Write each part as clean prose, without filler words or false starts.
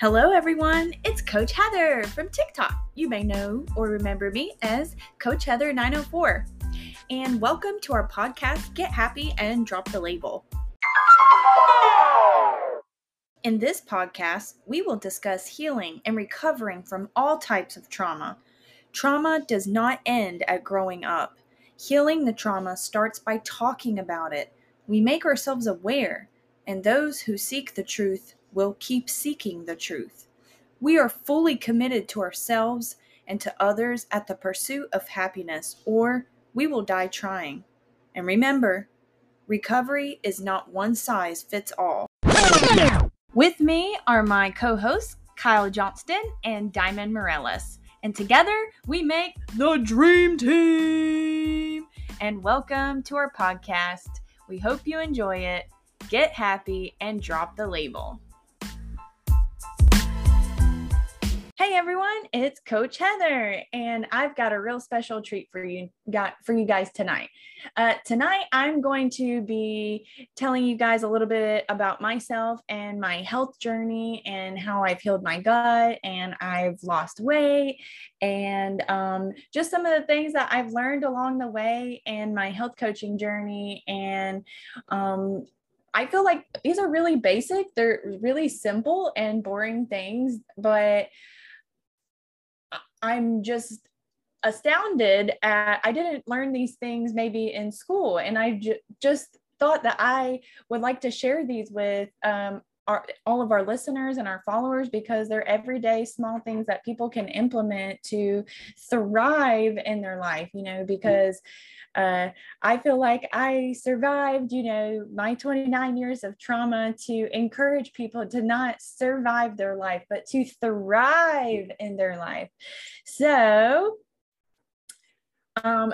Hello everyone, it's Coach Heather from TikTok. You may know or remember me as Coach Heather904. And welcome to our podcast, Get Happy and Drop the Label. In this podcast, we will discuss healing and recovering from all types of trauma. Trauma does not end at growing up. Healing the trauma starts by talking about it. We make ourselves aware, and those who seek the truth will keep seeking the truth. We are fully committed to ourselves and to others at the pursuit of happiness, or we will die trying. And remember, recovery is not one size fits all. With me are my co-hosts, Kyle Johnston and Diamond Morales. And together, we make the Dream Team. And welcome to our podcast. We hope you enjoy it. Get happy and drop the label. Hey everyone, it's Coach Heather, and I've got a real special treat for you guys tonight. Tonight, I'm going to be telling you guys a little bit about myself and my health journey and how I've healed my gut and I've lost weight and just some of the things that I've learned along the way and my health coaching journey. And I feel like these are really basic. They're really simple and boring things, but I'm just astounded at I didn't learn these things maybe in school, and I just thought that I would like to share these with all of our listeners and our followers, because they're everyday small things that people can implement to thrive in their life, you know, because I feel like I survived, you know, my 29 years of trauma to encourage people to not survive their life, but to thrive in their life. So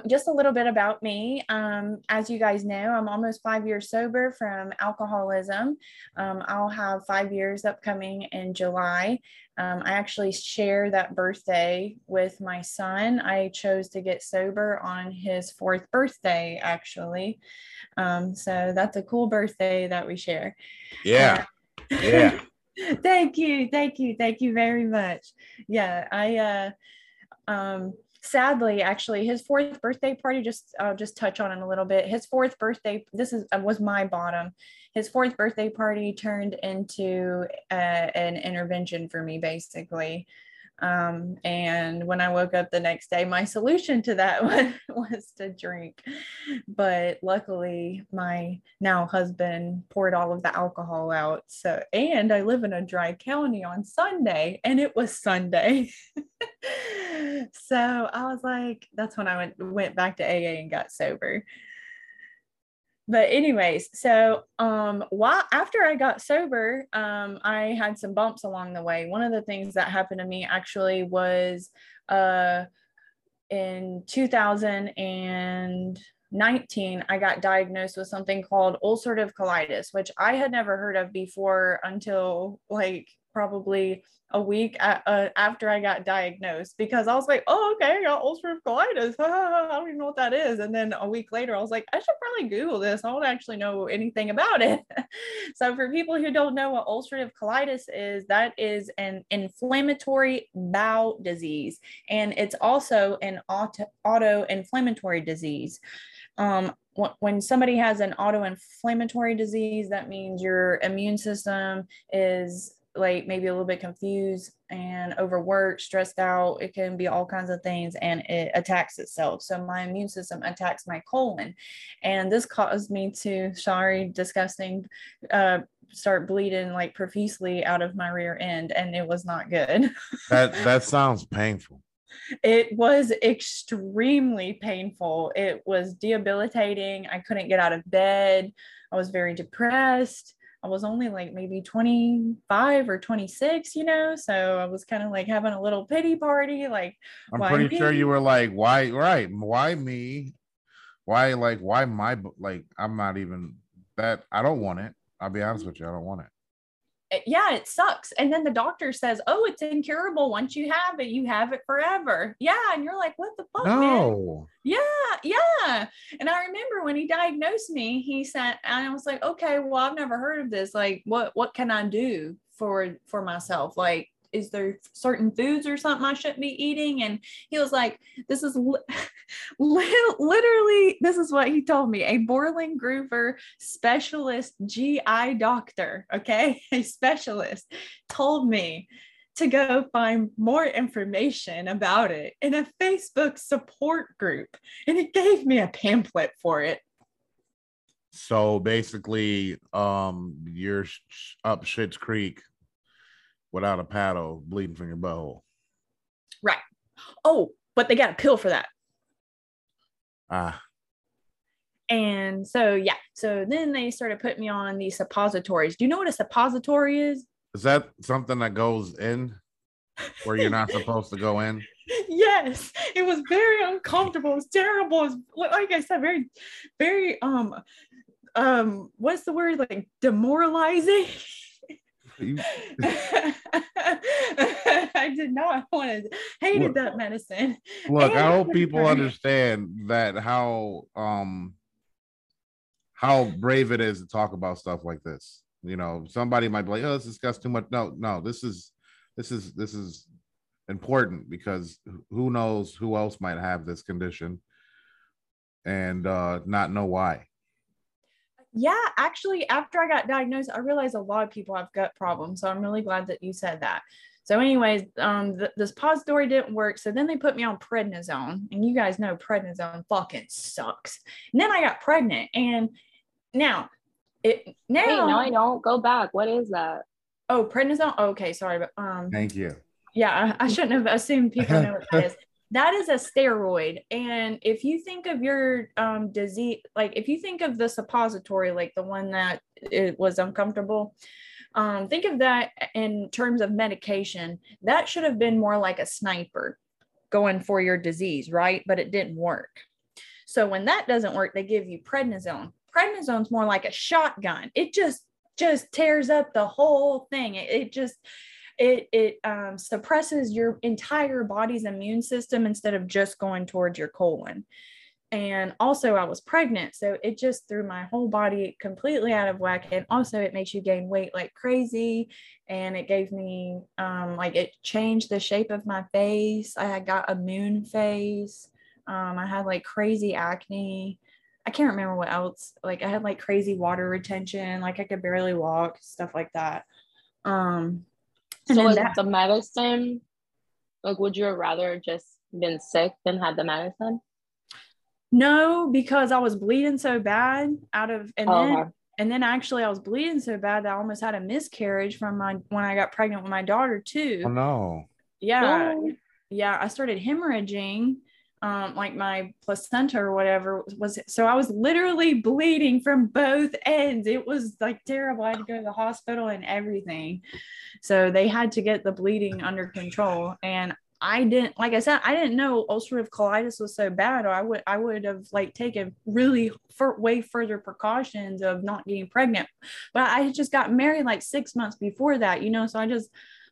just a little bit about me. As you guys know, I'm almost 5 years sober from alcoholism. I'll have 5 years upcoming in July. I actually share that birthday with my son. I chose to get sober on his 4th birthday, actually. So that's a cool birthday that we share. Yeah. Yeah. Thank you very much. Yeah. Sadly, actually, his 4th birthday party, I'll just touch on it a little bit. His 4th birthday, was my bottom. His 4th birthday party turned into an intervention for me, basically. And when I woke up the next day, my solution to that was to drink. But luckily, my now husband poured all of the alcohol out. So, and I live in a dry county on Sunday, and it was Sunday. So I was like, that's when I went back to AA and got sober. But anyways, so after I got sober, I had some bumps along the way. One of the things that happened to me actually was in 2019, I got diagnosed with something called ulcerative colitis, which I had never heard of before until like probably a week after I got diagnosed, because I was like, oh, okay, I got ulcerative colitis. I don't even know what that is. And then a week later, I was like, I should probably Google this. I don't actually know anything about it. So for people who don't know what ulcerative colitis is, that is an inflammatory bowel disease. And it's also an auto-inflammatory disease. When somebody has an auto-inflammatory disease, that means your immune system is like maybe a little bit confused and overworked, stressed out. It can be all kinds of things, and it attacks itself. So my immune system attacks my colon, and this caused me to, start bleeding like profusely out of my rear end, and it was not good. That sounds painful. It was extremely painful. It was debilitating. I couldn't get out of bed. I was very depressed. I was only like maybe 25 or 26, you know, so I was kind of like having a little pity party. Like, I'm pretty sure you were like, why? Right. Why me? Why? Like, why my, like, I'm not even that. I don't want it. I'll be honest with you. I don't want it. Yeah, it sucks. And then the doctor says, oh, it's incurable. Once you have it forever. Yeah. And you're like, what the fuck, no. Man? Yeah. And I remember when he diagnosed me, he said, and I was like, okay, well, I've never heard of this. Like, what can I do for myself. Like, is there certain foods or something I shouldn't be eating? And he was like, this is literally, this is what he told me, a Borland Groover specialist GI doctor, okay, a specialist, told me to go find more information about it in a Facebook support group. And it gave me a pamphlet for it. So basically, you're up Schitt's Creek without a paddle, bleeding from your butthole. Right. Oh, but they got a pill for that. Ah. And so, yeah. So then they started putting me on these suppositories. Do you know what a suppository is? Is that something that goes in where you're not supposed to go in? Yes. It was very uncomfortable. It was terrible. It was, like I said, very, very, what's the word? Like demoralizing. I did not want to, hated that medicine. Look, I hope people understand that how brave it is to talk about stuff like this. You know, somebody might be like, oh, let's discuss too much. No, this is important, because who knows who else might have this condition and not know why. Yeah, actually, after I got diagnosed, I realized a lot of people have gut problems. So I'm really glad that you said that. So anyways, this suppository didn't work. So then they put me on prednisone, and you guys know prednisone fucking sucks. And then I got pregnant, and now. Hey, no, I don't. Go back. What is that? Oh, prednisone. Oh, okay, sorry. But, thank you. Yeah, I shouldn't have assumed people know what that is. That is a steroid. And if you think of your disease, like if you think of the suppository, like the one that it was uncomfortable, think of that in terms of medication. That should have been more like a sniper going for your disease, right? But it didn't work. So when that doesn't work, they give you prednisone. Prednisone's more like a shotgun. It just tears up the whole thing. It suppresses your entire body's immune system instead of just going towards your colon. And also I was pregnant, so it just threw my whole body completely out of whack. And also it makes you gain weight like crazy. And it gave me, it changed the shape of my face. I had got a moon face. I had like crazy acne. I can't remember what else. Like I had like crazy water retention. Like I could barely walk, stuff like that. So was the medicine, like, would you have rather just been sick than had the medicine? No, because I was bleeding so bad I was bleeding so bad that I almost had a miscarriage when I got pregnant with my daughter too. Oh no. Yeah. No. Yeah. I started hemorrhaging, like my placenta or whatever was. So I was literally bleeding from both ends. It was like terrible. I had to go to the hospital and everything. So they had to get the bleeding under control. And I didn't know ulcerative colitis was so bad, or I would have like taken really way further precautions of not getting pregnant. But I had just got married like 6 months before that, you know, so I just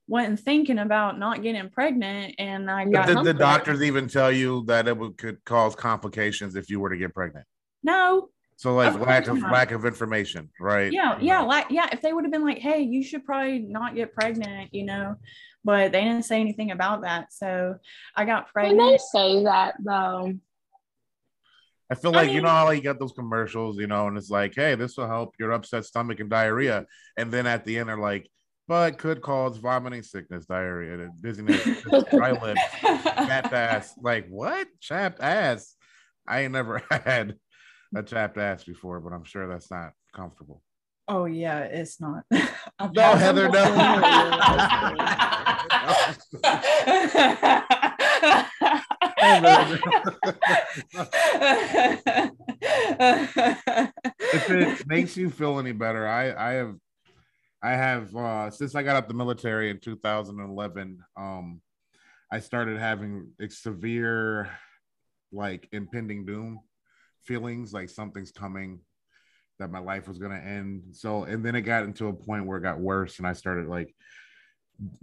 wasn't thinking about not getting pregnant, and I got. Did the doctors even tell you that it could cause complications if you were to get pregnant? No. So like lack of information, right? Yeah, yeah, if they would have been like, "Hey, you should probably not get pregnant," you know, but they didn't say anything about that. So I got pregnant. When they say that though, I feel like, you know how you got those commercials, you know, and it's like, "Hey, this will help your upset stomach and diarrhea," and then at the end they're like, but could cause vomiting, sickness, diarrhea, dizziness, dry lips, chapped ass. Like, what? Chapped ass? I ain't never had a chapped ass before, but I'm sure that's not comfortable. Oh, yeah, it's not. No, Heather, no. If it makes you feel any better, I have, since I got out the military in 2011, I started having severe, like, impending doom feelings, like something's coming, that my life was going to end. So, and then it got into a point where it got worse, and I started, like,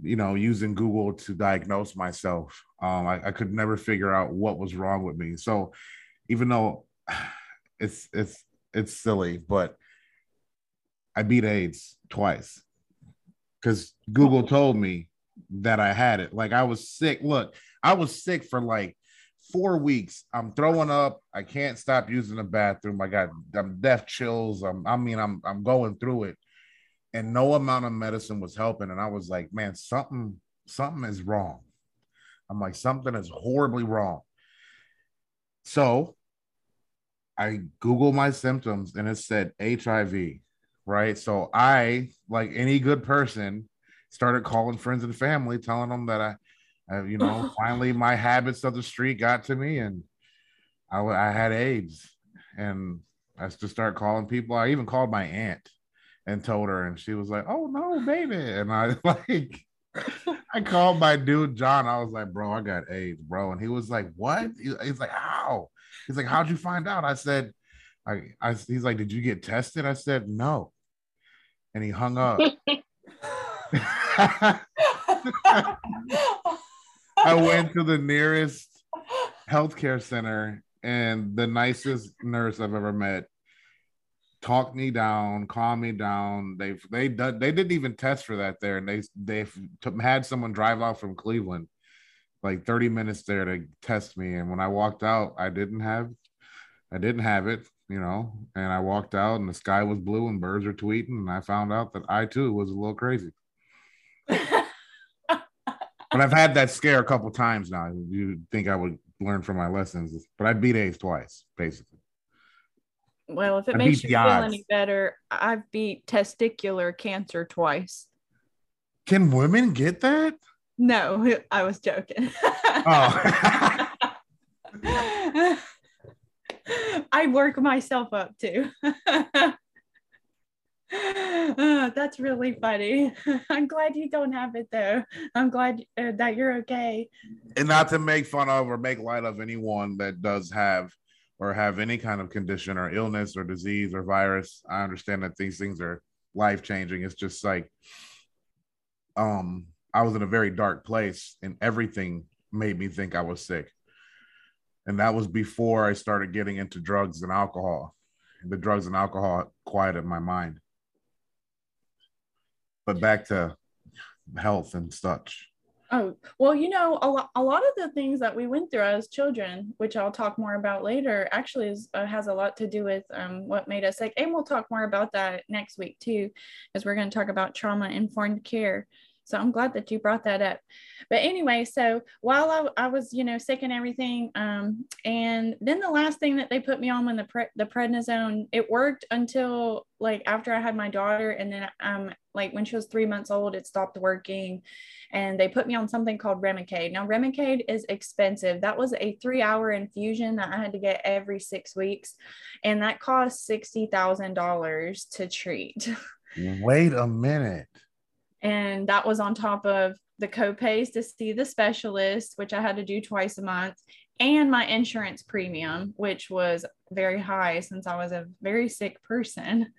you know, using Google to diagnose myself. I could never figure out what was wrong with me. So even though it's silly, but I beat AIDS twice. because Google told me that I had it. Like, I was sick. Look, I was sick for like 4 weeks. I'm throwing up. I can't stop using the bathroom. I'm death chills. I'm going through it, and no amount of medicine was helping. And I was like, man, something is wrong. I'm like, something is horribly wrong. So I Googled my symptoms and it said HIV, right? So I, like any good person, started calling friends and family, telling them that I finally my habits of the street got to me and I had AIDS. And I just started calling people. I even called my aunt and told her, and she was like, oh no, baby. And I called my dude, John. I was like, bro, I got AIDS, bro. And he was like, what? He's like, how? He's like, how'd you find out? I said, he's like, did you get tested? I said, no. And he hung up. I went to the nearest healthcare center, and the nicest nurse I've ever met talked me down, calmed me down. They didn't even test for that there, and they had someone drive out from Cleveland, like 30 minutes there, to test me. And when I walked out, I didn't have it, you know. And I walked out, and the sky was blue, and birds were tweeting, and I found out that I too was a little crazy. But I've had that scare a couple times now. You'd think I would learn from my lessons, but I beat AIDS twice, basically. Well, if it makes you feel any better, I've beat testicular cancer twice. Can women get that? No, I was joking. Oh. I work myself up too. Oh, that's really funny. I'm glad you don't have it though. I'm glad that you're okay. And not to make fun of or make light of anyone that does have or have any kind of condition or illness or disease or virus. I understand that these things are life-changing. It's just like, I was in a very dark place, and everything made me think I was sick. And that was before I started getting into drugs and alcohol. The drugs and alcohol quieted my mind. But back to health and such. Oh, well, you know, a lot of the things that we went through as children, which I'll talk more about later, actually has a lot to do with what made us sick. And we'll talk more about that next week too, because we're going to talk about trauma-informed care. So I'm glad that you brought that up. But anyway, so while I was, you know, sick and everything, and then the last thing that they put me on when the prednisone, it worked until like after I had my daughter, and then like when she was 3 months old, it stopped working, and they put me on something called Remicade. Now, Remicade is expensive. That was a 3-hour infusion that I had to get every 6 weeks, and that cost $60,000 to treat. Wait a minute. And that was on top of the co-pays to see the specialist, which I had to do twice a month, and my insurance premium, which was very high since I was a very sick person.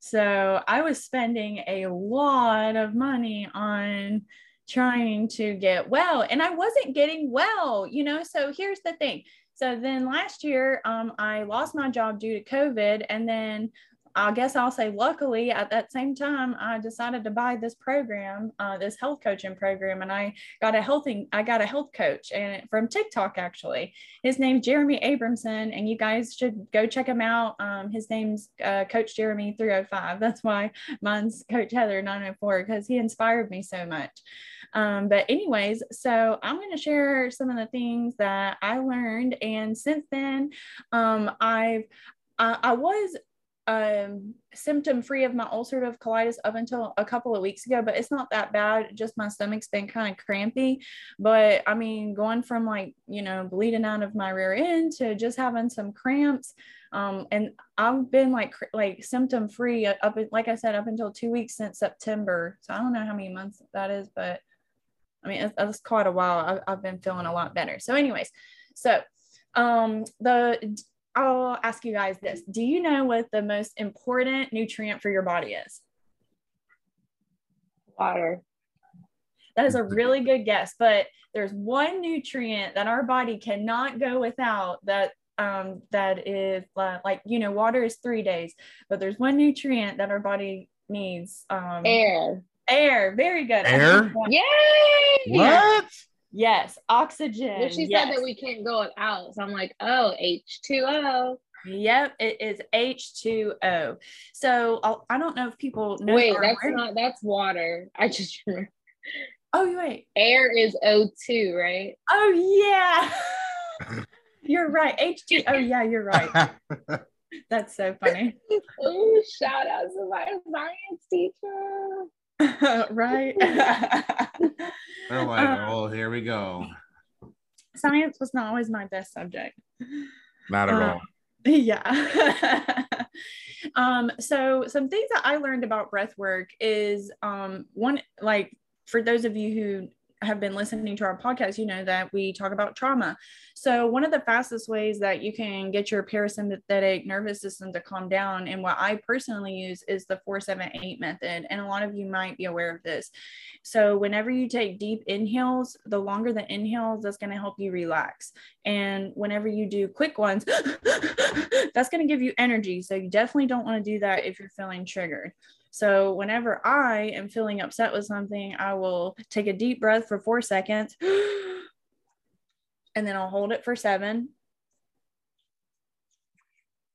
So I was spending a lot of money on trying to get well, and I wasn't getting well, you know. So here's the thing. So then last year, I lost my job due to COVID, and then I guess I'll say luckily at that same time, I decided to buy this program, this health coaching program. And I got a health coach, and from TikTok, actually. His name's Jeremy Abramson, and you guys should go check him out. His name's Coach Jeremy 305. That's why mine's Coach Heather904, because he inspired me so much. But anyways, so I'm going to share some of the things that I learned. And since then, I was symptom free of my ulcerative colitis up until a couple of weeks ago, but it's not that bad. Just my stomach's been kind of crampy. But I mean, going from like, you know, bleeding out of my rear end to just having some cramps. And I've been like symptom free up, like I said, up until 2 weeks since September. So I don't know how many months that is, but I mean, it's quite a while. I've been feeling a lot better. So anyways, so I'll ask you guys this. Do you know what the most important nutrient for your body is? Water. That is a really good guess, but there's one nutrient that our body cannot go without that is like, you know, water is 3 days, but there's one nutrient that our body needs. Air. Air. Very good. Air? Yay! What? Yes. Oxygen. Well, she said that we can't go without. So I'm like, oh, H2O. Yep, it is H2O. So I don't know if people know. Wait, that's water. I just remember. Oh, wait. Air is O2, right? Oh, yeah. You're right. H2O. Oh, yeah, you're right. That's so funny. Oh, shout out to my science teacher. Right. I'm like, oh, here we go. Science was not always my best subject. Not at all. Yeah. So some things that I learned about breath work is one, like for those of you who have been listening to our podcast, you know that we talk about trauma. So one of the fastest ways that you can get your parasympathetic nervous system to calm down, and what I personally use, is the 4-7-8 method. And a lot of you might be aware of this. So whenever you take deep inhales, the longer the inhales, that's going to help you relax. And whenever you do quick ones, that's going to give you energy. So you definitely don't want to do that if you're feeling triggered. So whenever I am feeling upset with something, I will take a deep breath for 4 seconds and then I'll hold it for 7.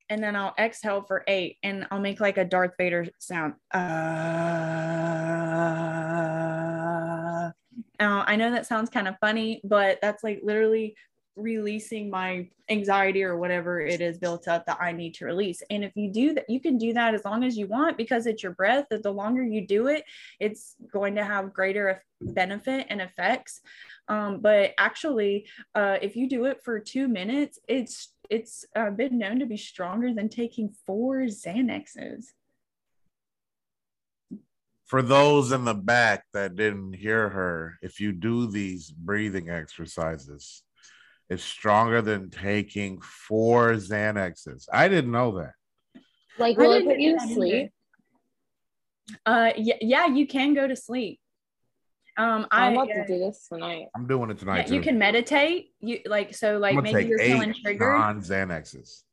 And then I'll exhale for 8 and I'll make like a Darth Vader sound. Now, I know that sounds kind of funny, but that's like literally releasing my anxiety or whatever it is built up that I need to release. And if you do that, you can do that as long as you want, because it's your breath. That the longer you do it, it's going to have greater benefit and effects. But actually, if you do it for 2 minutes, it's been known to be stronger than taking 4 Xanaxes. For those in the back that didn't hear her, if you do these breathing exercises, it's stronger than taking 4 Xanaxes. I didn't know that. Like, will it put you to sleep? Yeah, you can go to sleep. I'm about to do this tonight. I'm doing it tonight too. You can meditate. Maybe you're feeling triggered. Non-Xanaxes.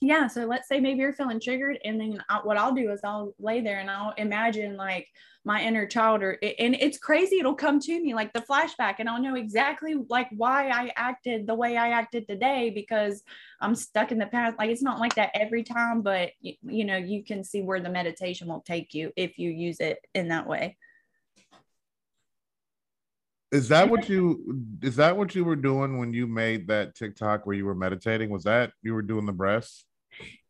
Yeah, so let's say maybe you're feeling triggered, and then what I'll do is I'll lay there and I'll imagine like my inner child, and it's crazy, it'll come to me like the flashback, and I'll know exactly like why I acted the way I acted today, because I'm stuck in the past. Like, it's not like that every time, but you know, you can see where the meditation will take you if you use it in that way. Is that what you were doing when you made that TikTok where you were meditating? Was that you were doing the breaths?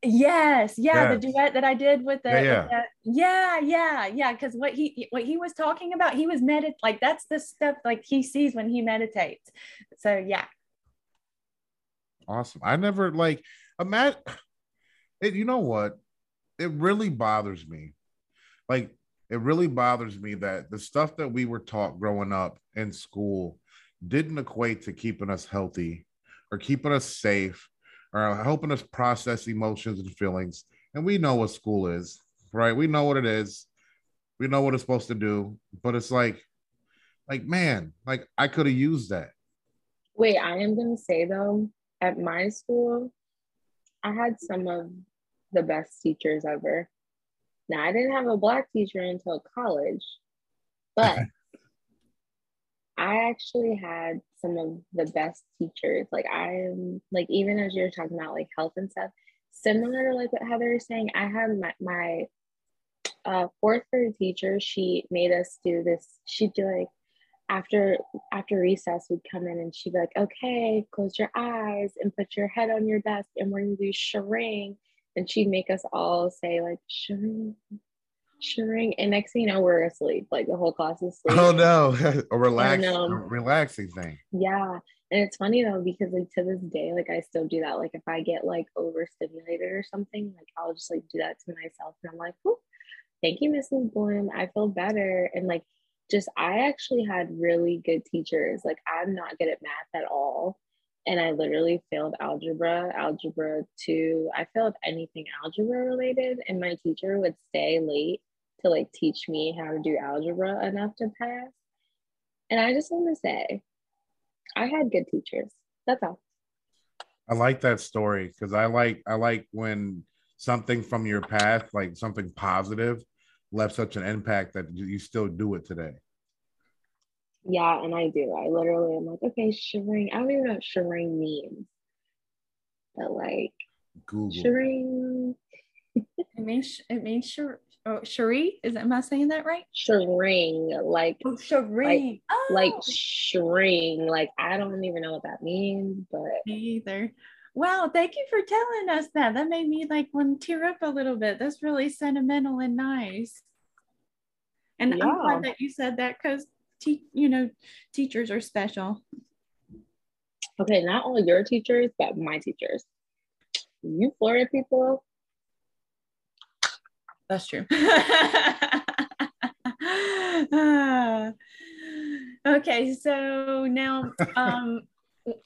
Yes. Yeah. Yes. The duet that I did with the, yeah. Cause what he was talking about, he was like, that's the stuff like he sees when he meditates. So yeah. Awesome. I never like, imagine it. You know what? It really bothers me. Like, it really bothers me that the stuff that we were taught growing up in school didn't equate to keeping us healthy or keeping us safe or helping us process emotions and feelings. And we know what school is, right? We know what it is. We know what it's supposed to do, but it's like, man, like I could have used that. Wait, I am going to say though, at my school, I had some of the best teachers ever. Now, I didn't have a Black teacher until college, but I actually had some of the best teachers. Like, I am, like, even as you're talking about, like, health and stuff, similar to, like, what Heather is saying, I had my 4th grade teacher. She made us do this. She'd be like, after recess, we'd come in, and she'd be like, okay, close your eyes and put your head on your desk, and we're going to do charade. And she'd make us all say like, shring. And next thing you know, we're asleep. Like the whole class is asleep. Oh no, a relaxing thing. Yeah. And it's funny though, because like to this day, like I still do that. Like if I get like overstimulated or something, like I'll just like do that to myself. And I'm like, oh, thank you, Mrs. Bloom. I feel better. And like, just, I actually had really good teachers. Like I'm not good at math at all. And I literally failed algebra 2. I failed anything algebra related. And my teacher would stay late to like teach me how to do algebra enough to pass. And I just want to say, I had good teachers. That's all. I like that story because I like when something from your past, like something positive, left such an impact that you still do it today? Yeah, and I do. I literally am like, okay, shivering. I don't even know what shivering means. But like, Google. Shivering. Cherie? Am I saying that right? Shivering. Like, oh, shivering. Like shivering. Like, I don't even know what that means, but. Me either. Wow, thank you for telling us that. That made me like want to tear up a little bit. That's really sentimental and nice. And yeah. I'm glad that you said that because, you know, teachers are special. Okay, not only your teachers, but my teachers. You Florida people. That's true. Okay, so now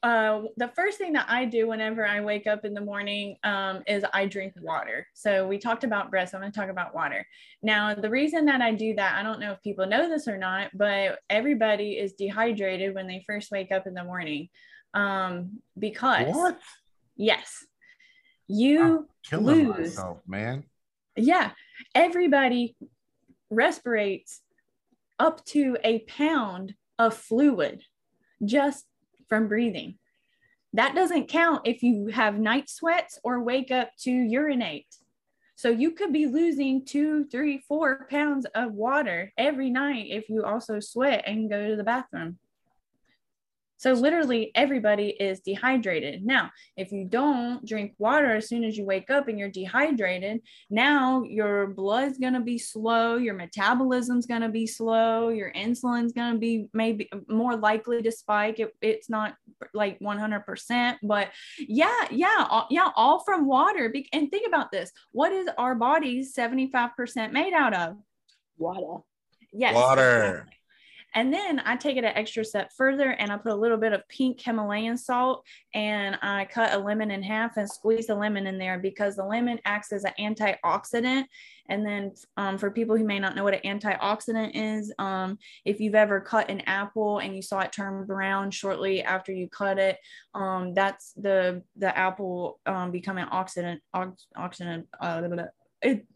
the first thing that I do whenever I wake up in the morning is I drink water. So we talked about breath, so I'm going to talk about water. Now, the reason that I do that, I don't know if people know this or not, but everybody is dehydrated when they first wake up in the morning because, what? Yes, you lose. Myself, man. Yeah, everybody respirates up to a pound of fluid just from breathing. That doesn't count if you have night sweats or wake up to urinate. So you could be losing 2, 3, 4 pounds of water every night if you also sweat and go to the bathroom. So literally everybody is dehydrated. Now, if you don't drink water as soon as you wake up and you're dehydrated, now your blood's going to be slow, your metabolism's going to be slow, your insulin's going to be maybe more likely to spike. It's not like 100%, but yeah, all from water. And think about this. What is our body's 75% made out of? Water. Yes. Water. Exactly. And then I take it an extra step further and I put a little bit of pink Himalayan salt and I cut a lemon in half and squeeze the lemon in there because the lemon acts as an antioxidant. And then for people who may not know what an antioxidant is, if you've ever cut an apple and you saw it turn brown shortly after you cut it, that's the apple becoming oxidant.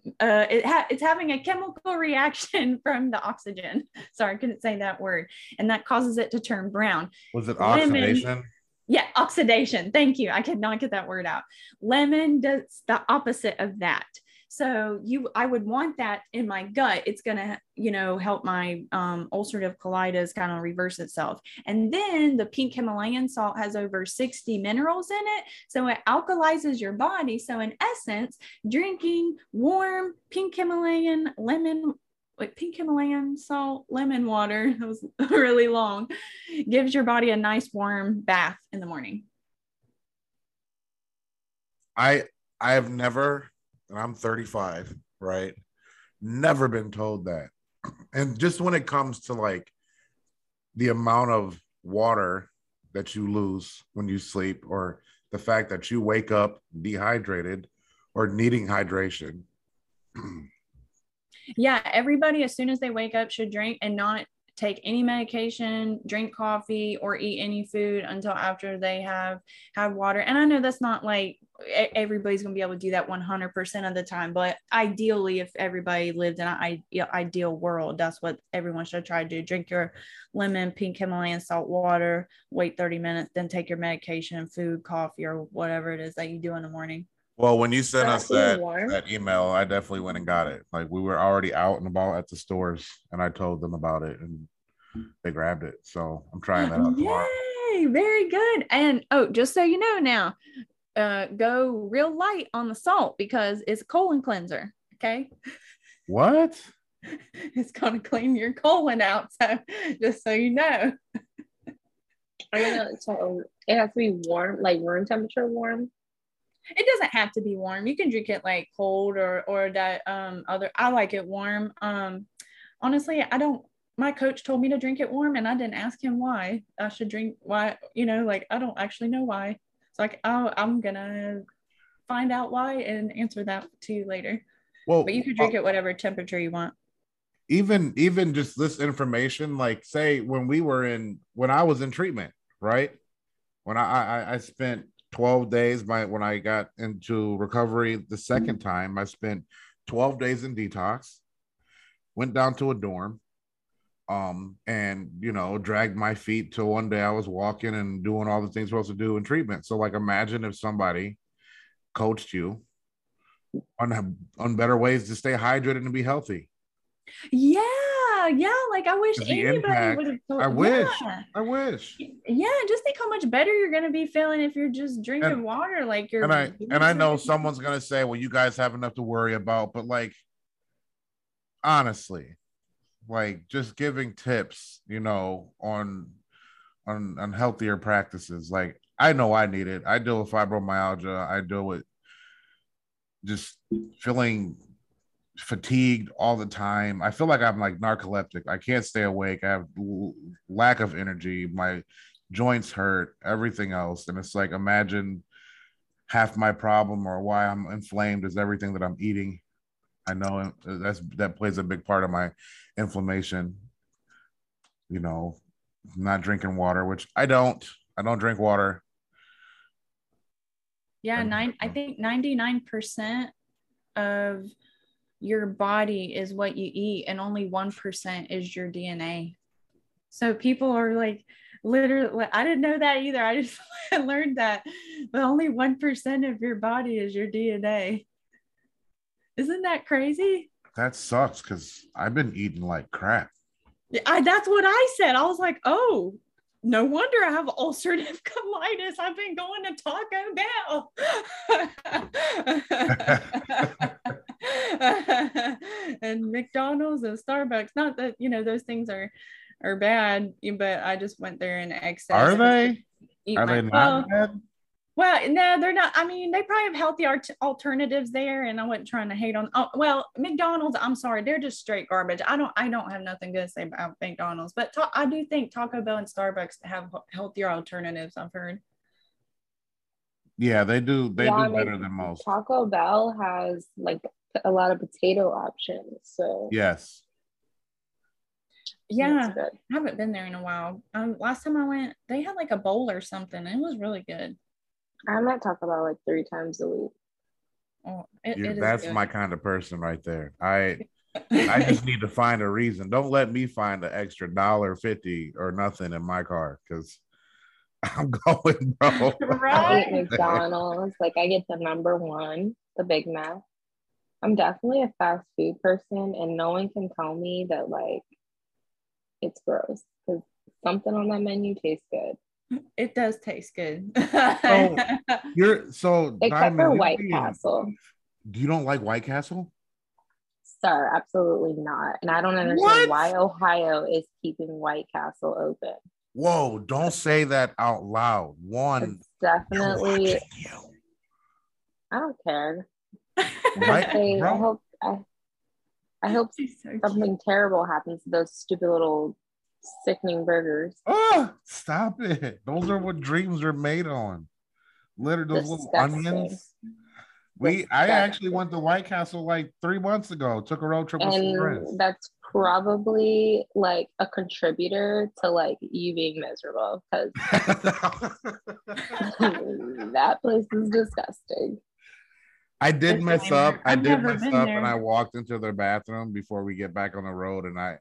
It's having a chemical reaction from the oxygen. Sorry, I couldn't say that word. And that causes it to turn brown. Was it oxidation? Lemon, yeah, oxidation. Thank you. I could not get that word out. Lemon does the opposite of that. So I would want that in my gut. It's going to, you know, help my ulcerative colitis kind of reverse itself. And then the pink Himalayan salt has over 60 minerals in it. So it alkalizes your body. So in essence, drinking warm pink Himalayan salt, lemon water, that was really long, gives your body a nice warm bath in the morning. I have never... and I'm 35, right? Never been told that. And just when it comes to like the amount of water that you lose when you sleep or the fact that you wake up dehydrated or needing hydration. Yeah, everybody as soon as they wake up should drink and not take any medication, drink coffee, or eat any food until after they have had water. And I know that's not like everybody's going to be able to do that 100% of the time, but ideally, if everybody lived in an ideal world, that's what everyone should try to do. Drink your lemon, pink Himalayan salt water, wait 30 minutes, then take your medication, food, coffee, or whatever it is that you do in the morning. Well, when you sent us that email, I definitely went and got it. Like we were already out and about at the stores and I told them about it and they grabbed it. So I'm trying that out tomorrow. Yay, very good. And oh, just so you know now, go real light on the salt because it's a colon cleanser. Okay. What? It's going to clean your colon out. So just so you know. I know, so it has to be warm, like room temperature warm. It doesn't have to be warm. You can drink it like cold or that other. I like it warm. Honestly, I don't. My coach told me to drink it warm, and I didn't ask him why I should drink. Why, you know, like I don't actually know why. It's like I'm gonna find out why and answer that to you later. Well, but you can drink it whatever temperature you want. Even just this information, like say when I was in treatment, right? When I spent 12 days when I got into recovery the second time, I spent 12 days in detox. went down to a dorm, and, you know, dragged my feet till one day I was walking and doing all the things you're supposed to do in treatment. So, like, imagine if somebody coached you on better ways to stay hydrated and be healthy. Yeah. Yeah, like I wish anybody would have told. I wish. Yeah, just think how much better you're gonna be feeling if you're just drinking water. Like you're. And I know someone's gonna say, "Well, you guys have enough to worry about," but like, honestly, like just giving tips, you know, on healthier practices. Like I know I need it. I deal with fibromyalgia. I deal with just feeling fatigued all the time. I feel like I'm like narcoleptic. I can't stay awake. I have lack of energy. My joints hurt, everything else. And it's like, imagine half my problem or why I'm inflamed is everything that I'm eating. I know that plays a big part of my inflammation. You know, not drinking water, which I don't drink water. Yeah. I think 99% of your body is what you eat, and only 1% is your DNA. So people are like, literally, I didn't know that either. I just learned that, but only 1% of your body is your DNA. Isn't that crazy? That sucks, because I've been eating like crap. That's what I said. I was like, oh, no wonder I have ulcerative colitis. I've been going to Taco Bell. And McDonald's and Starbucks. Not that, you know, those things are bad, but I just went there in excess. Are they? Are they not bad? Well, no, they're not. I mean, they probably have healthy alternatives there, and I wasn't trying to hate on. Oh, well, McDonald's. I'm sorry, they're just straight garbage. I don't have nothing good to say about McDonald's, but I do think Taco Bell and Starbucks have healthier alternatives, I've heard. Yeah, they do. They do better than most. Taco Bell has like a lot of potato options. So yes. Yeah, I haven't been there in a while. Last time I went, they had like a bowl or something. It was really good. I'm at Taco Bell like 3 times a week. Oh, that's my kind of person right there. I just need to find a reason. Don't let me find an extra $1.50 or nothing in my car, because I'm going, bro. Right? I hate McDonald's. Like, I get the number one, the Big Mac. I'm definitely a fast food person, and no one can tell me that, like, it's gross, because something on that menu tastes good. It does taste good. Except for White Castle. You don't like White Castle? Sir, absolutely not. And I don't understand why Ohio is keeping White Castle open. Whoa, don't say that out loud. One, it's definitely. You. I don't care. Right? I hope something terrible happens to those stupid little sickening burgers. Oh, stop it. Those are what dreams are made on. Literally, those little onions. I actually went to White Castle like 3 months ago, took a road trip with some friends. That's probably like a contributor to like you being miserable, because that place is disgusting. I did mess up and I walked into their bathroom before we get back on the road, and I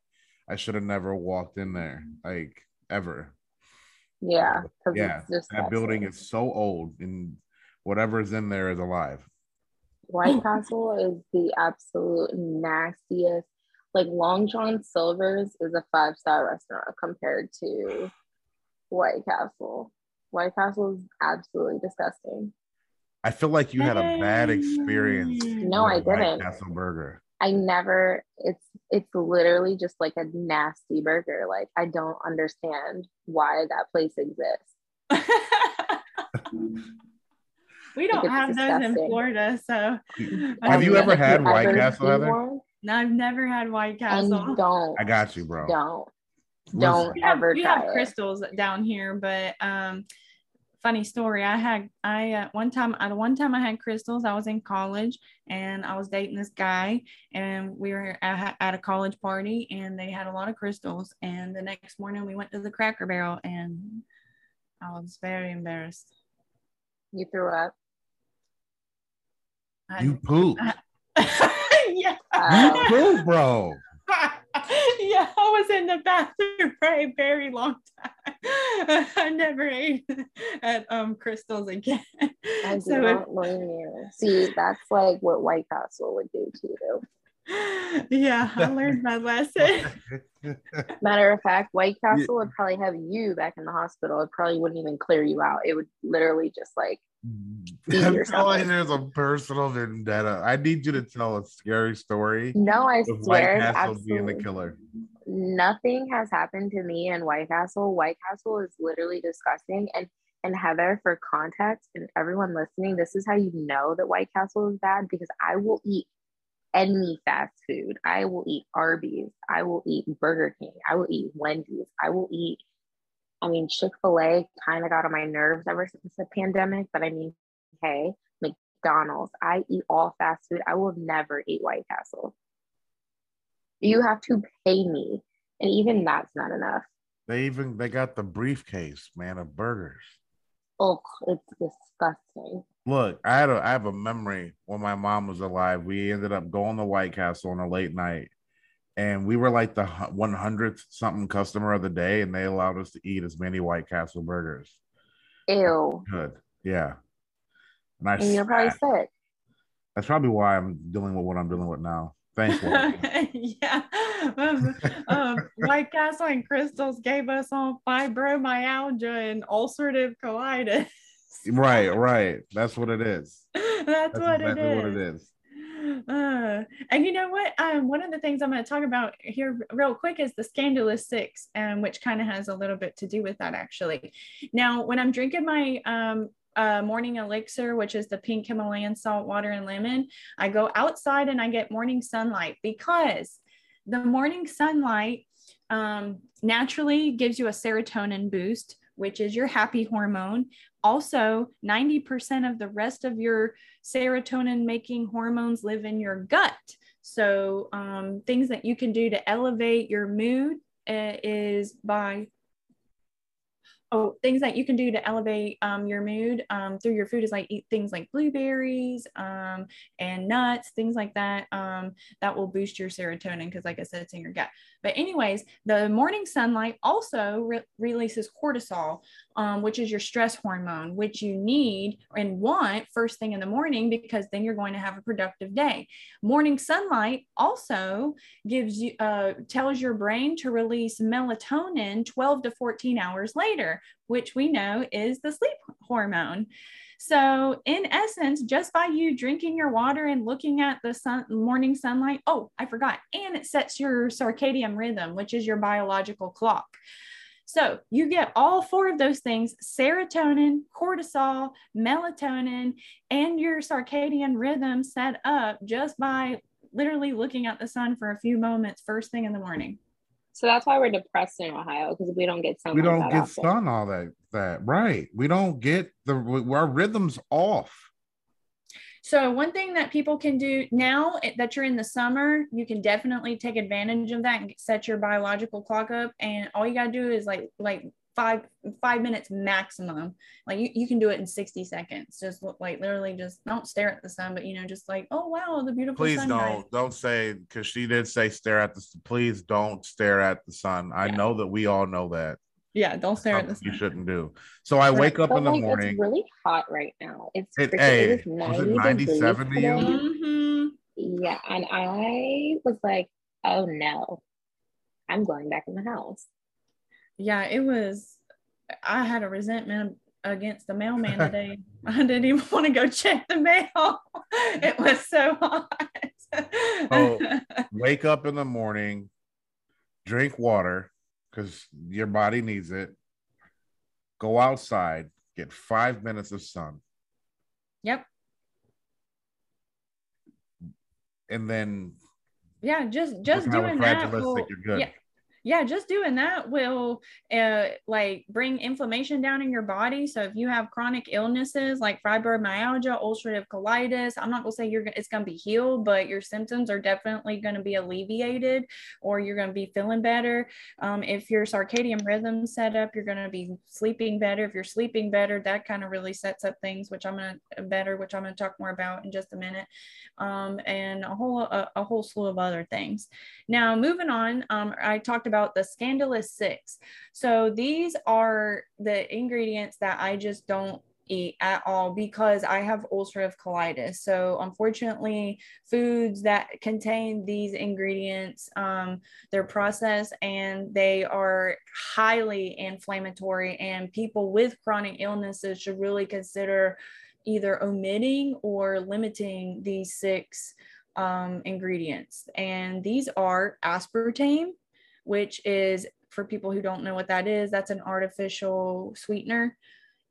should have never walked in there, like, ever. Yeah, it's just that building is so old, and whatever's in there is alive. White Castle is the absolute nastiest. Like, Long John Silver's is a 5-star restaurant compared to White Castle. White Castle is absolutely disgusting. I feel like you had a bad experience. No, I didn't. White Castle burger. I never. It's literally just like a nasty burger. Like, I don't understand why that place exists. We don't have those in Florida, so. Have you ever had White Castle, Heather? No, I've never had White Castle. And don't. I got you, bro. Don't ever. We have Crystals down here, but funny story. One time I had Crystals. I was in college, and I was dating this guy, and we were at a college party, and they had a lot of Crystals. And the next morning, we went to the Cracker Barrel, and I was very embarrassed. You threw up. You pooped. Yeah. You pooped, bro. Yeah, I was in the bathroom for a very long time. I never ate at crystals again. I do so not blame you. See, that's like what White Castle would do to you. Yeah, I learned my lesson. Matter of fact, White Castle would probably have you back in the hospital. It probably wouldn't even clear you out. It would literally just like I'm telling there's a personal vendetta. I need you to tell a scary story. No, I swear, White Castle being the killer. Nothing has happened to me in White Castle. White Castle is literally disgusting. And Heather, for context, and everyone listening, this is how you know that White Castle is bad, because I will eat any fast food. I will eat Arby's. I will eat Burger King. I will eat Wendy's. I will eat, I mean, Chick-fil-A kind of got on my nerves ever since the pandemic, but I mean, hey, McDonald's. I eat all fast food. I will never eat White Castle. You have to pay me. And even that's not enough. They got the briefcase, man, of burgers. Oh, it's disgusting. Look, I have a memory when my mom was alive. We ended up going to White Castle on a late night, and we were like the 100th something customer of the day, and they allowed us to eat as many White Castle burgers. Ew. Good. Yeah. And you're probably sick. That's probably why I'm dealing with what I'm dealing with now. Thanks. Yeah. White Castle and crystals gave us all fibromyalgia and ulcerative colitis. Right. That's what it is. That's exactly what it is. And you know what? One of the things I'm going to talk about here real quick is the Scandalous Six, which kind of has a little bit to do with that, actually. Now, when I'm drinking my morning elixir, which is the pink Himalayan salt water and lemon, I go outside and I get morning sunlight, because the morning sunlight naturally gives you a serotonin boost, which is your happy hormone. Also, 90% of the rest of your serotonin making hormones live in your gut. So things that you can do to elevate your mood through your food is like eat things like blueberries and nuts, things like that. That will boost your serotonin because, like I said, it's in your gut. But anyways, the morning sunlight also releases cortisol, which is your stress hormone, which you need and want first thing in the morning, because then you're going to have a productive day. Morning sunlight also gives you, tells your brain to release melatonin 12 to 14 hours later, which we know is the sleep hormone. So in essence, just by you drinking your water and looking at the morning sunlight, oh, I forgot, and it sets your circadian rhythm, which is your biological clock. So you get all four of those things: serotonin, cortisol, melatonin, and your circadian rhythm set up just by literally looking at the sun for a few moments first thing in the morning. So that's why we're depressed in Ohio, because we don't get sun. We don't get sun all that. Right. We don't get our rhythm's off. So one thing that people can do now that you're in the summer, you can definitely take advantage of that and set your biological clock up. And all you got to do is like five minutes maximum. Like you can do it in 60 seconds. Just like literally just don't stare at the sun, but just like, oh wow, the beautiful sun. Please don't say, because she did say stare at the sun. Please don't stare at the sun. Yeah. I know that we all know that. Yeah, don't stare at the sun. You shouldn't do. So I wake up in the morning. It's really hot right now. It is 97 to you? Mm-hmm. Yeah, and I was like, oh no, I'm going back in the house. Yeah, it was, I had a resentment against the mailman today. I didn't even want to go check the mail. It was so hot. So wake up in the morning, drink water, because your body needs it. Go outside, get 5 minutes of sun. Yep. And then, yeah, just doing that. You're good. Yeah. yeah, just doing that will like bring inflammation down in your body. So if you have chronic illnesses like fibromyalgia, ulcerative colitis, I'm not gonna say it's gonna be healed, but your symptoms are definitely gonna be alleviated, or you're gonna be feeling better. If your circadian rhythm set up, you're gonna be sleeping better. If you're sleeping better, that kind of really sets up things, which I'm gonna talk more about in just a minute, and a whole slew of other things. Now moving on, I talked about the Scandalous 6. So these are the ingredients that I just don't eat at all because I have ulcerative colitis. So unfortunately, foods that contain these ingredients, they're processed and they are highly inflammatory, and people with chronic illnesses should really consider either omitting or limiting these 6 ingredients. And these are aspartame, which is, for people who don't know what that is, that's an artificial sweetener.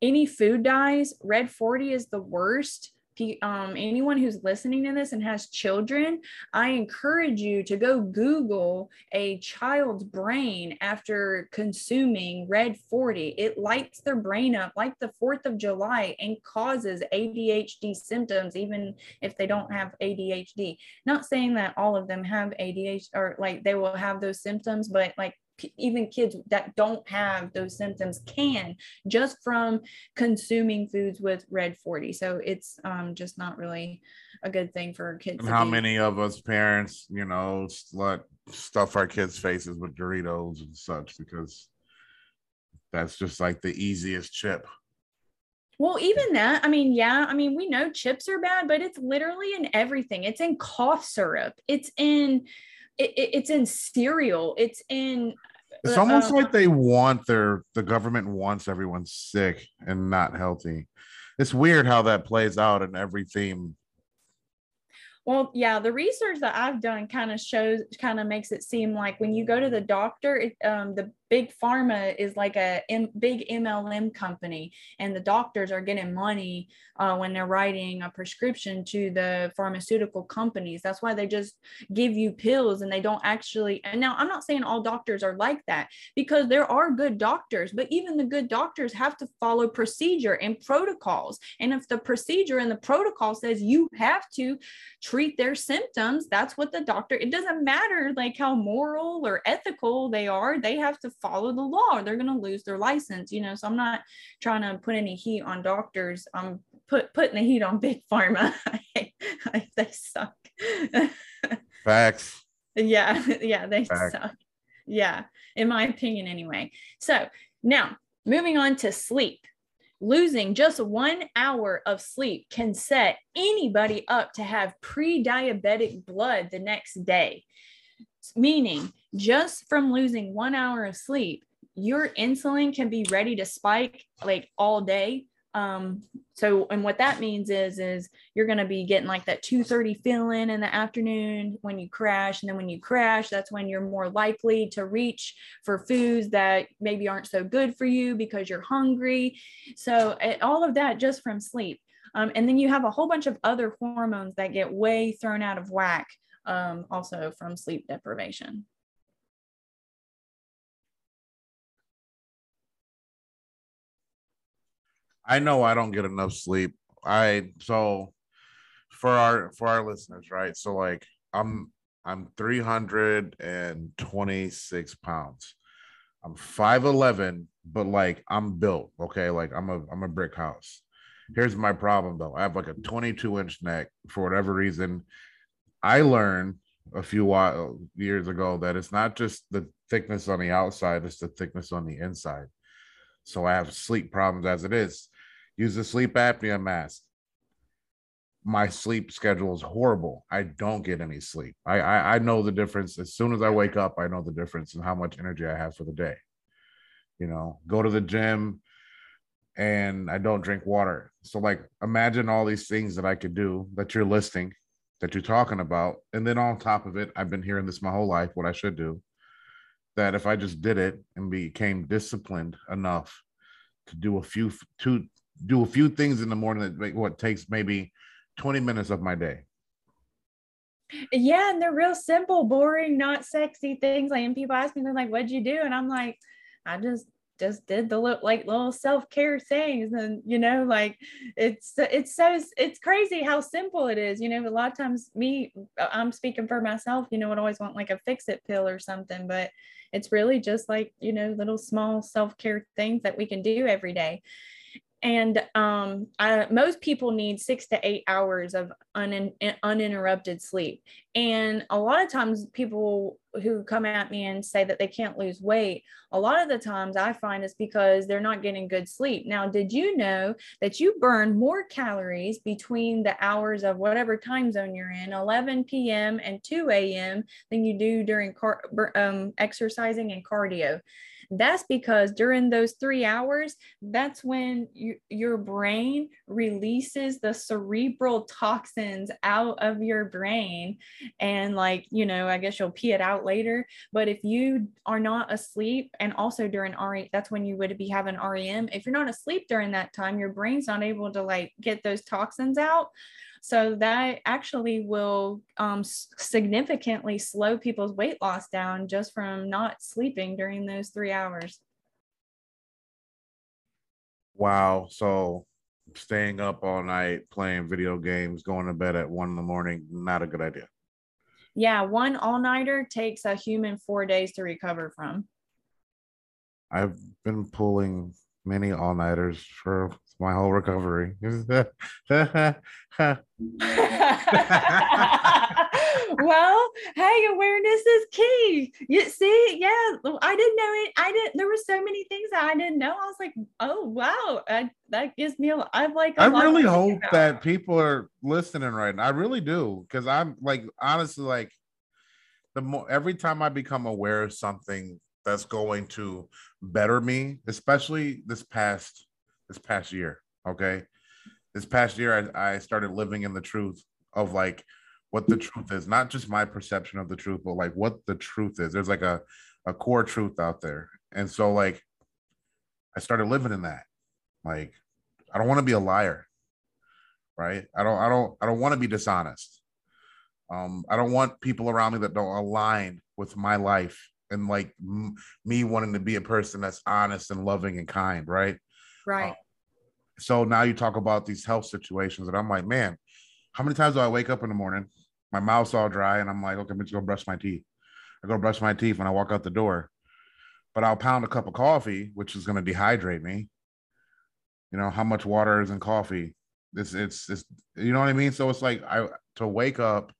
Any food dyes, Red 40 is the worst. Anyone who's listening to this and has children, I encourage you to go Google a child's brain after consuming Red 40. It lights their brain up like the 4th of July and causes ADHD symptoms, even if they don't have ADHD. Not saying that all of them have ADHD or like they will have those symptoms, but like even kids that don't have those symptoms can, just from consuming foods with Red 40. So it's just not really a good thing for kids. And how many of us parents, you know, stuff our kids' faces with Doritos and such, because that's just like the easiest chip. Well, even that, I mean, yeah, I mean, we know chips are bad, but it's literally in everything. It's in cough syrup. It's in it's in cereal. It's almost like they want the government wants everyone sick and not healthy. It's weird how that plays out in every theme. Well, yeah, the research that I've done kind of makes it seem like when you go to the doctor, the big pharma is like a big MLM company, and the doctors are getting money when they're writing a prescription to the pharmaceutical companies. That's why they just give you pills and they don't actually. And now I'm not saying all doctors are like that, because there are good doctors, but even the good doctors have to follow procedure and protocols. And if the procedure and the protocol says you have to treat their symptoms, that's what the doctor, it doesn't matter like how moral or ethical they are, they have to follow the law or they're going to lose their license, you know. So I'm not trying to put any heat on doctors. I'm putting the heat on big pharma. They suck. Facts. Yeah, they Facts. Suck. Yeah, in my opinion anyway. So now moving on to sleep. Losing just 1 hour of sleep can set anybody up to have pre-diabetic blood the next day. Meaning, just from losing 1 hour of sleep, your insulin can be ready to spike like all day. So, and what that means is you're going to be getting like that 2:30 feeling in the afternoon when you crash. And then when you crash, that's when you're more likely to reach for foods that maybe aren't so good for you because you're hungry. So all of that just from sleep. And then you have a whole bunch of other hormones that get way thrown out of whack, also from sleep deprivation. I know I don't get enough sleep. So for our listeners, right? So like I'm 326 pounds. I'm 5'11", but like I'm built, okay? Like I'm a brick house. Here's my problem though. I have like a 22-inch neck for whatever reason. I learned a few years ago that it's not just the thickness on the outside, it's the thickness on the inside. So I have sleep problems as it is. Use the sleep apnea mask. My sleep schedule is horrible. I don't get any sleep. I know the difference. As soon as I wake up, I know the difference in how much energy I have for the day. You know, go to the gym and I don't drink water. So like, imagine all these things that I could do that you're listing, that you're talking about. And then on top of it, I've been hearing this my whole life, what I should do. That if I just did it and became disciplined enough to do a few things in the morning that takes maybe 20 minutes of my day. Yeah. And they're real simple, boring, not sexy things. Like, and people ask me, they're like, what'd you do? And I'm like, I just did the little self-care things. And, you know, like it's crazy how simple it is. You know, a lot of times I'm speaking for myself, you know, I'd always want like a fix-it pill or something, but it's really just like, you know, little small self-care things that we can do every day. And most people need 6 to 8 hours of uninterrupted sleep. And a lot of times people who come at me and say that they can't lose weight, a lot of the times I find it's because they're not getting good sleep. Now, did you know that you burn more calories between the hours of whatever time zone you're in, 11 p.m. and 2 a.m. than you do during exercising and cardio? That's because during those 3 hours, that's when your brain releases the cerebral toxins out of your brain. And like, you know, I guess you'll pee it out later. But if you are not asleep, and also during REM, that's when you would be having REM. If you're not asleep during that time, your brain's not able to like get those toxins out. So that actually will significantly slow people's weight loss down just from not sleeping during those 3 hours. Wow. So staying up all night, playing video games, going to bed at 1 in the morning, not a good idea. Yeah. 1 all-nighter takes a human 4 days to recover from. I've been pulling many all-nighters for my whole recovery. Well, hey, awareness is key. You see, yeah, I didn't know it. There were so many things that I didn't know. I was like, oh, wow. That gives me a, I'm like, I really hope that people are listening right now. I really do. Cause I'm like, honestly, like every time I become aware of something that's going to better me, especially this past year. Okay. This past year, I started living in the truth of like what the truth is, not just my perception of the truth, but like what the truth is. There's like a core truth out there. And so like, I started living in that. Like, I don't want to be a liar. Right. I don't want to be dishonest. I don't want people around me that don't align with my life. And like me wanting to be a person that's honest and loving and kind, right? Right. So now you talk about these health situations, and I'm like, man, how many times do I wake up in the morning, my mouth's all dry, and I'm like, okay, I'm just gonna brush my teeth. I go brush my teeth when I walk out the door, but I'll pound a cup of coffee, which is gonna dehydrate me. You know how much water is in coffee? It's you know what I mean? So it's like to wake up,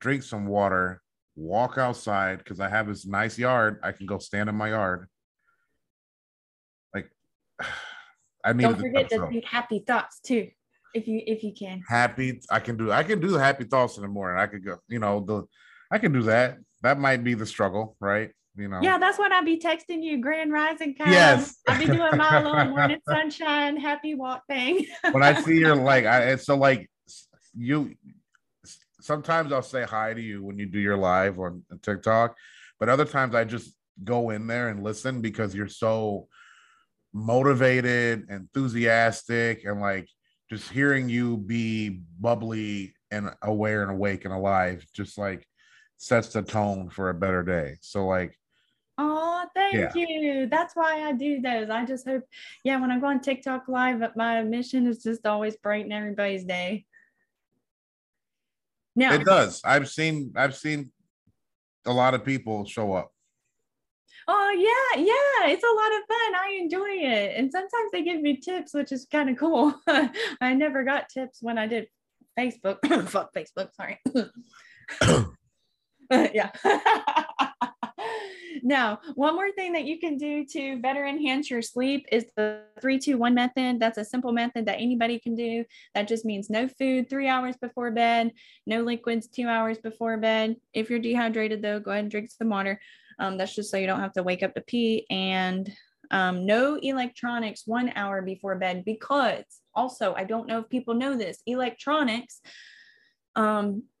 drink some water, walk outside, because I have this nice yard. I can go stand in my yard. Like, I mean, don't forget to think happy thoughts too, if you can. Happy, I can do the happy thoughts in the morning. I could go, you know, I can do that. That might be the struggle, right? You know. Yeah, that's when I'd be texting you, Grand Rising Kyle. Yes, I'd be doing my little morning sunshine, happy walk thing. When I see your like, you. Sometimes I'll say hi to you when you do your live on TikTok, but other times I just go in there and listen because you're so motivated, enthusiastic, and like just hearing you be bubbly and aware and awake and alive just like sets the tone for a better day. So like, oh, thank you. That's why I do those. I just hope, yeah, when I go on TikTok live, my mission is just always brighten everybody's day. Now, it does. I've seen a lot of people show up. Oh yeah, yeah. It's a lot of fun. I enjoy it. And sometimes they give me tips, which is kind of cool. I never got tips when I did Facebook. Fuck Facebook, sorry. Yeah. Now, one more thing that you can do to better enhance your sleep is the 3-2-1 method. That's a simple method that anybody can do. That just means no food 3 hours before bed, no liquids 2 hours before bed. If you're dehydrated though, go ahead and drink some water. That's just so you don't have to wake up to pee. And no electronics 1 hour before bed, because also, I don't know if people know this, electronics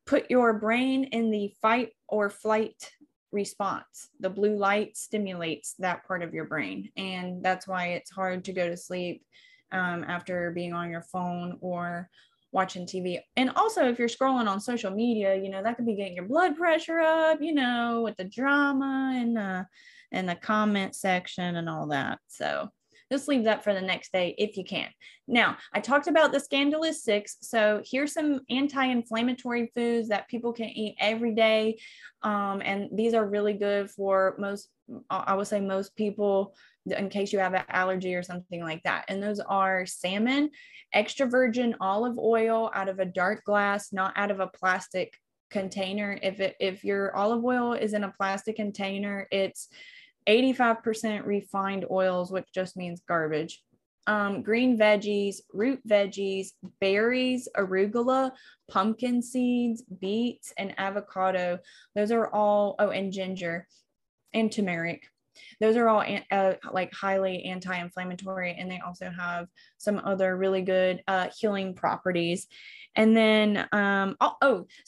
put your brain in the fight or flight response. The blue light stimulates that part of your brain, and that's why it's hard to go to sleep after being on your phone or watching TV. And also if you're scrolling on social media, you know, that could be getting your blood pressure up, you know, with the drama and the comment section and all that. So just leave that for the next day if you can. Now, I talked about the Scandalous Six. So here's some anti-inflammatory foods that people can eat every day. And these are really good for most, I would say most people, in case you have an allergy or something like that. And those are salmon, extra virgin olive oil out of a dark glass, not out of a plastic container. If your olive oil is in a plastic container, it's 85% refined oils, which just means garbage. Green veggies, root veggies, berries, arugula, pumpkin seeds, beets, and avocado. Those are all, oh, and ginger and turmeric. Those are all like highly anti-inflammatory, and they also have some other really good healing properties. And then,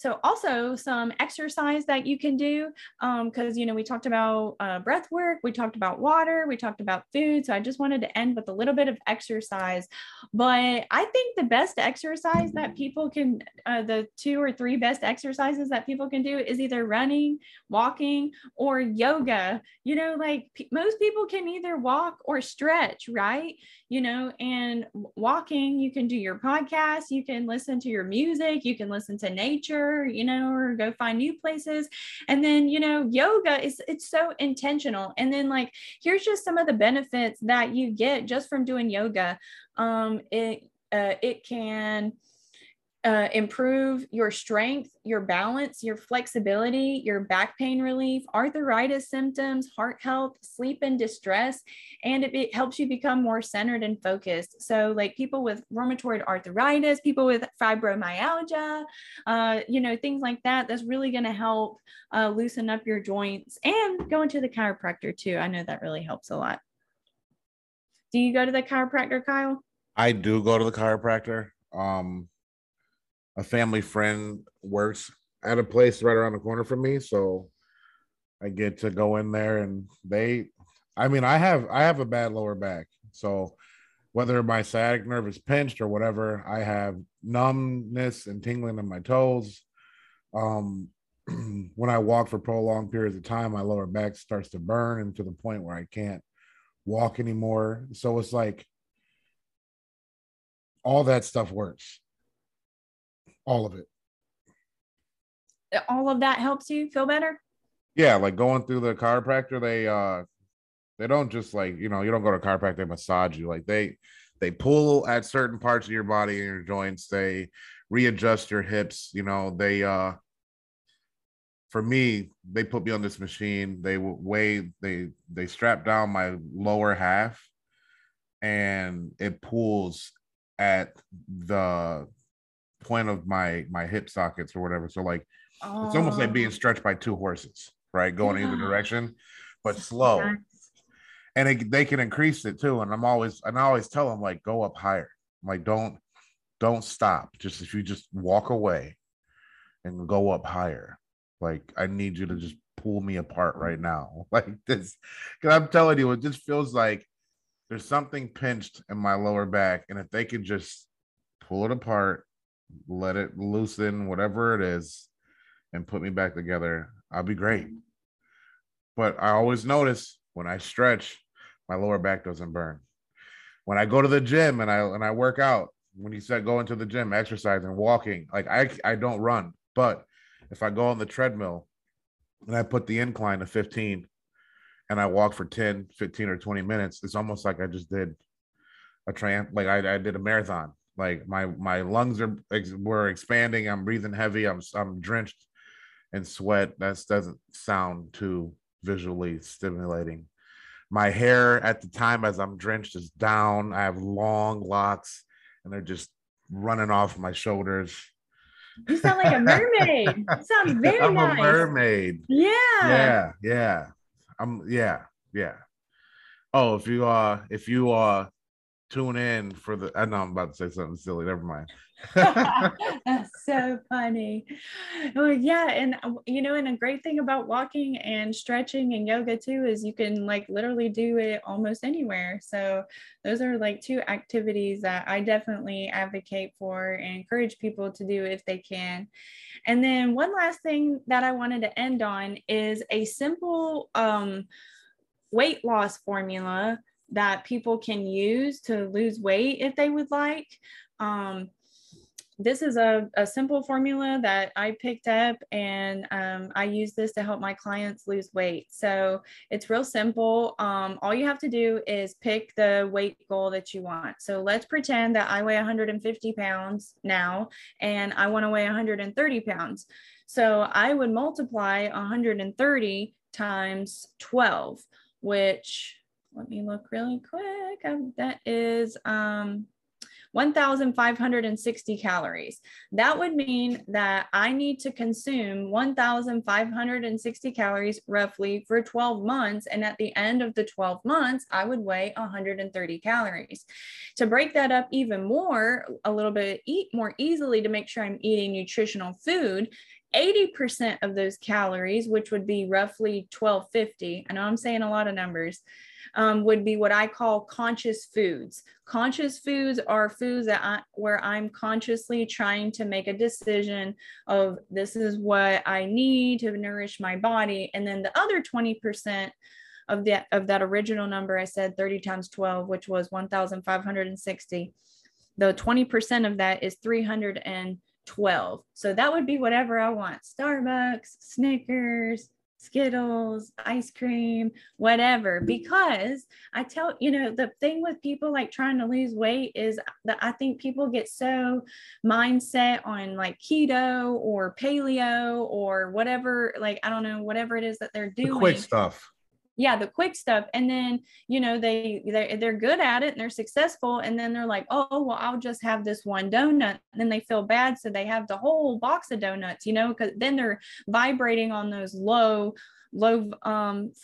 so also some exercise that you can do, because, you know, we talked about breath work, we talked about water, we talked about food. So I just wanted to end with a little bit of exercise. But I think the best exercise that people can, the 2 or 3 best exercises that people can do is either running, walking, or yoga. You know, like most people can either walk or stretch, right? You know, and walking, you can do your podcast, you can listen to your music, you can listen to nature, you know, or go find new places. And then, you know, yoga is, it's so intentional. And then, like, here's just some of the benefits that you get just from doing yoga. It can improve your strength, your balance, your flexibility, your back pain relief, arthritis symptoms, heart health, sleep and distress, and it helps you become more centered and focused. So like people with rheumatoid arthritis, people with fibromyalgia, you know, things like that, that's really going to help loosen up your joints, and going to the chiropractor too. I know that really helps a lot. Do you go to the chiropractor, Kyle? I do go to the chiropractor. A family friend works at a place right around the corner from me, so I get to go in there, and they, I mean, I have a bad lower back, so whether my sciatic nerve is pinched or whatever, I have numbness and tingling in my toes. When I walk for prolonged periods of time, my lower back starts to burn, and to the point where I can't walk anymore. So it's like all that stuff works. All of it. All of that helps you feel better? Yeah, like going through the chiropractor, they don't just, like, you know, you don't go to a chiropractor, they massage you. Like they pull at certain parts of your body and your joints, they readjust your hips, you know, they for me, they put me on this machine, they strap down my lower half, and it pulls at the point of my hip sockets or whatever. So like, oh, it's almost like being stretched by 2 horses, right? Going, yeah, either direction, but slow. Yes. And they can increase it too. And I always tell them, like, go up higher. I'm like, don't stop. Just if you just walk away and go up higher. Like, I need you to just pull me apart right now. Like this, because I'm telling you, it just feels like there's something pinched in my lower back. And if they could just pull it apart, let it loosen, whatever it is, and put me back together, I'll be great. But I always notice when I stretch, my lower back doesn't burn. When I go to the gym and I work out, when you said going to the gym, exercise and walking, like I don't run, but if I go on the treadmill and I put the incline to 15 and I walk for 10, 15 or 20 minutes, it's almost like I just did a tramp, like I did a marathon. Like my lungs were expanding. I'm breathing heavy. I'm drenched in sweat. That doesn't sound too visually stimulating. My hair at the time, as I'm drenched, is down. I have long locks, and they're just running off my shoulders. You sound like a mermaid. You sound very nice. I'm a mermaid. Yeah. Yeah. Yeah. Yeah. Oh, if you tune in for the, I know I'm about to say something silly. Never mind. That's so funny. Well, yeah. And, you know, and a great thing about walking and stretching and yoga too, is you can like literally do it almost anywhere. So those are like two activities that I definitely advocate for and encourage people to do if they can. And then one last thing that I wanted to end on is a simple weight loss formula that people can use to lose weight if they would like. This is a simple formula that I picked up, and I use this to help my clients lose weight. So it's real simple. All you have to do is pick the weight goal that you want. So let's pretend that I weigh 150 pounds now, and I want to weigh 130 pounds. So I would multiply 130 times 12, which, let me look really quick. That is 1,560 calories. That would mean that I need to consume 1,560 calories roughly for 12 months. And at the end of the 12 months, I would weigh 130 calories. To break that up even more, a little bit more easily to make sure I'm eating nutritional food, 80% of those calories, which would be roughly 1250, I know I'm saying a lot of numbers, would be what I call conscious foods. Conscious foods are foods that where I'm consciously trying to make a decision of this is what I need to nourish my body. And then the other 20% of that original number, I said 30 times 12, which was 1,560. The 20% of that is 312. So that would be whatever I want. Starbucks, Snickers, Skittles, ice cream, whatever, because I tell, you know, the thing with people like trying to lose weight is that I think people get so mindset on like keto or paleo or whatever, like, I don't know, whatever it is that they're doing. The quick stuff. Yeah, the quick stuff. And then, you know, they're good at it and they're successful. And then they're like, oh, well, I'll just have this one donut. And then they feel bad. So they have the whole box of donuts, you know, because then they're vibrating on those low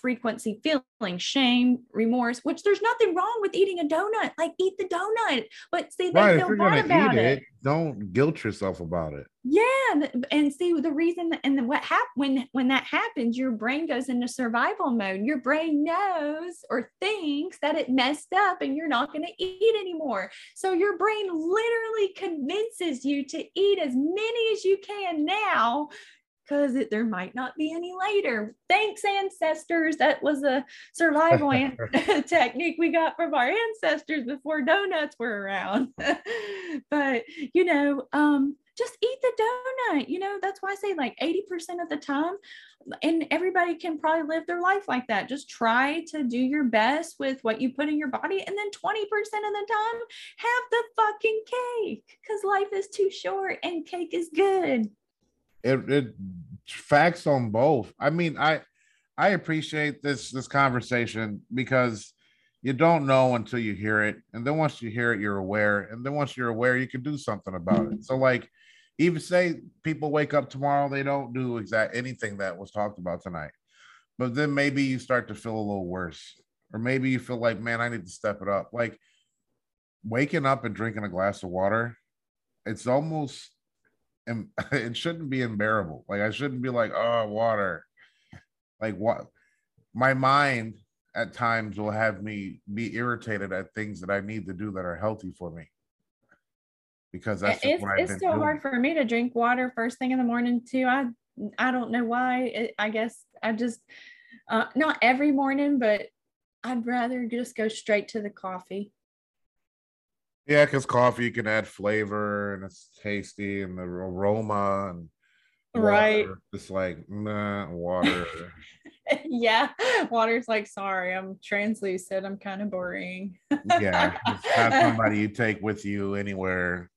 frequency feeling, shame, remorse, which there's nothing wrong with eating a donut. Like, eat the donut. But see, they feel bad about it. Don't guilt yourself about it. Yeah. And see, the reason and what happens when that happens, your brain goes into survival mode. Your brain knows or thinks that it messed up and you're not going to eat anymore. So your brain literally convinces you to eat as many as you can now, because there might not be any later. Thanks, ancestors. That was a survival technique we got from our ancestors before donuts were around. But, you know, just eat the donut. You know, that's why I say like 80% of the time, and everybody can probably live their life like that. Just try to do your best with what you put in your body. And then 20% of the time, have the fucking cake, because life is too short and cake is good. It facts on both. I mean, I appreciate this conversation, because you don't know until you hear it. And then once you hear it, you're aware. And then once you're aware, you can do something about it. So like, even say people wake up tomorrow, they don't do anything that was talked about tonight, but then maybe you start to feel a little worse, or maybe you feel like, man, I need to step it up. Like waking up and drinking a glass of water, it's almost, and it shouldn't be unbearable. Like I shouldn't be like, oh, water. Like what? My mind at times will have me be irritated at things that I need to do that are healthy for me, because that's just what I've been doing. It's so hard for me to drink water first thing in the morning too. I don't know why. I guess I just not every morning, but I'd rather just go straight to the coffee. Yeah, because coffee, you can add flavor and it's tasty, and the aroma and water, right. It's like, nah, water. Yeah, water's like, sorry, I'm translucent. I'm kind of boring. Yeah, it's not somebody you take with you anywhere.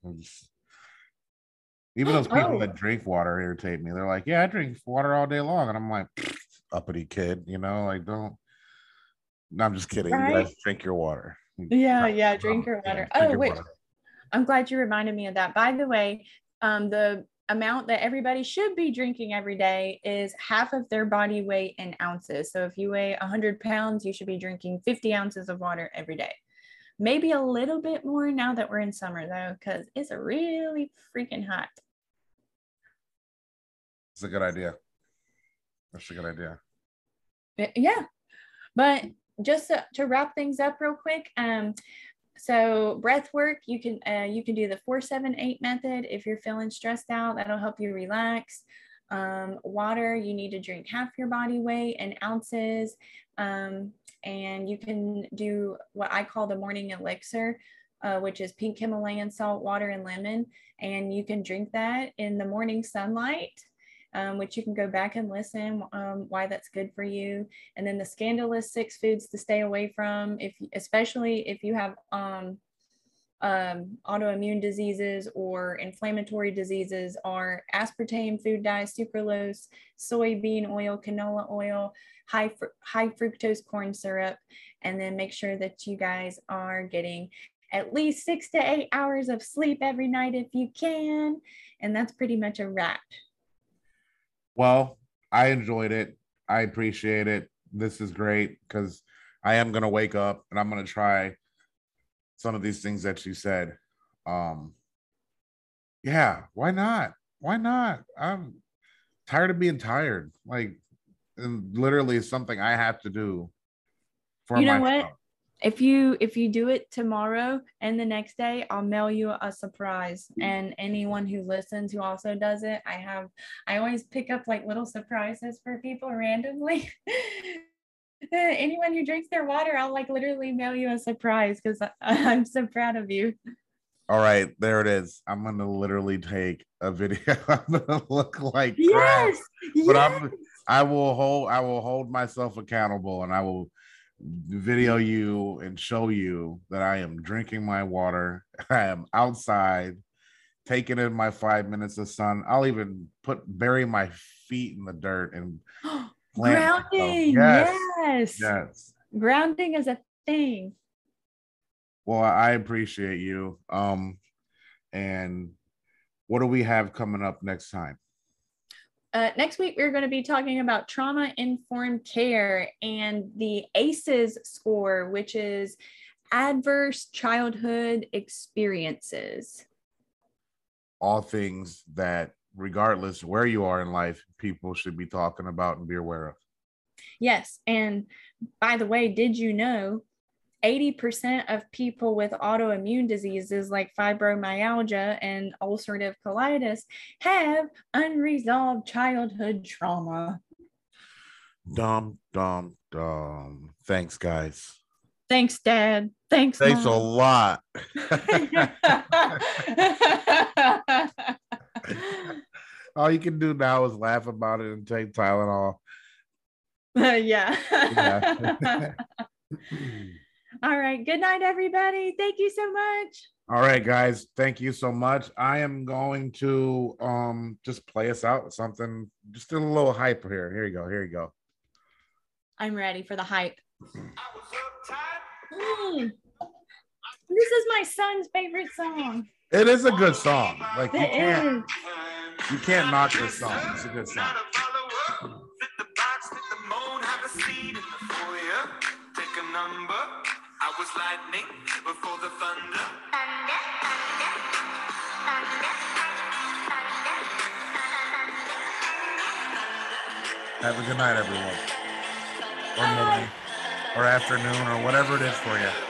Even those people that drink water irritate me. They're like, yeah, I drink water all day long. And I'm like, uppity kid, you know, like, don't. No, I'm just kidding. Right? You guys drink your water. Yeah, drink your water. Oh, wait, I'm glad you reminded me of that. By the way, the amount that everybody should be drinking every day is half of their body weight in ounces. So if you weigh 100 pounds, you should be drinking 50 ounces of water every day. Maybe a little bit more now that we're in summer though, because it's really freaking hot. It's a good idea. That's a good idea. Yeah. But just to wrap things up real quick, so breath work, you can do the 4-7-8 method. If you're feeling stressed out, that'll help you relax. Water, you need to drink half your body weight in ounces. And you can do what I call the morning elixir, which is pink Himalayan salt, water, and lemon. And you can drink that in the morning sunlight, which you can go back and listen why that's good for you. And then the scandalous 6 foods to stay away from, especially if you have autoimmune diseases or inflammatory diseases, are aspartame, food dye, sucralose, soybean oil, canola oil, high fructose corn syrup. And then make sure that you guys are getting at least 6 to 8 hours of sleep every night if you can. And that's pretty much a wrap. Well, I enjoyed it. I appreciate it. This is great because I am going to wake up and I'm going to try some of these things that you said. Yeah, why not? Why not? I'm tired of being tired. Like, literally is something I have to do for myself. You know what? If you do it tomorrow and the next day, I'll mail you a surprise. And anyone who listens who also does it, I always pick up like little surprises for people randomly. Anyone who drinks their water, I'll like literally mail you a surprise because I'm so proud of you. All right, there it is. I'm gonna literally take a video. I'm gonna look like crap, yes! But I will hold myself accountable, and I will video you and show you that I am drinking my water. I am outside, taking in my 5 minutes of sun. I'll even bury my feet in the dirt and grounding. Yes, yes, yes. Grounding is a thing. Well, I appreciate you. And what do we have coming up next time? Next week, we're going to be talking about trauma-informed care and the ACEs score, which is adverse childhood experiences. All things that, regardless where you are in life, people should be talking about and be aware of. Yes. And by the way, did you know 80% of people with autoimmune diseases like fibromyalgia and ulcerative colitis have unresolved childhood trauma? Dum, dum, dum. Thanks, guys. Thanks, Dad. Thanks, Mom. A lot. All you can do now is laugh about it and take Tylenol. Yeah. All right. Good night, everybody. Thank you so much. All right, guys. Thank you so much. I am going to just play us out with something. Just a little hype here. Here you go. Here you go. I'm ready for the hype. I was uptight. This is my son's favorite song. It is a good song. Like, you can't knock this song. It's a good song. I was lightning before the thunder. Thunder, thunder, thunder, thunder. Have a good night, everyone. Or morning, or afternoon, or whatever it is for you.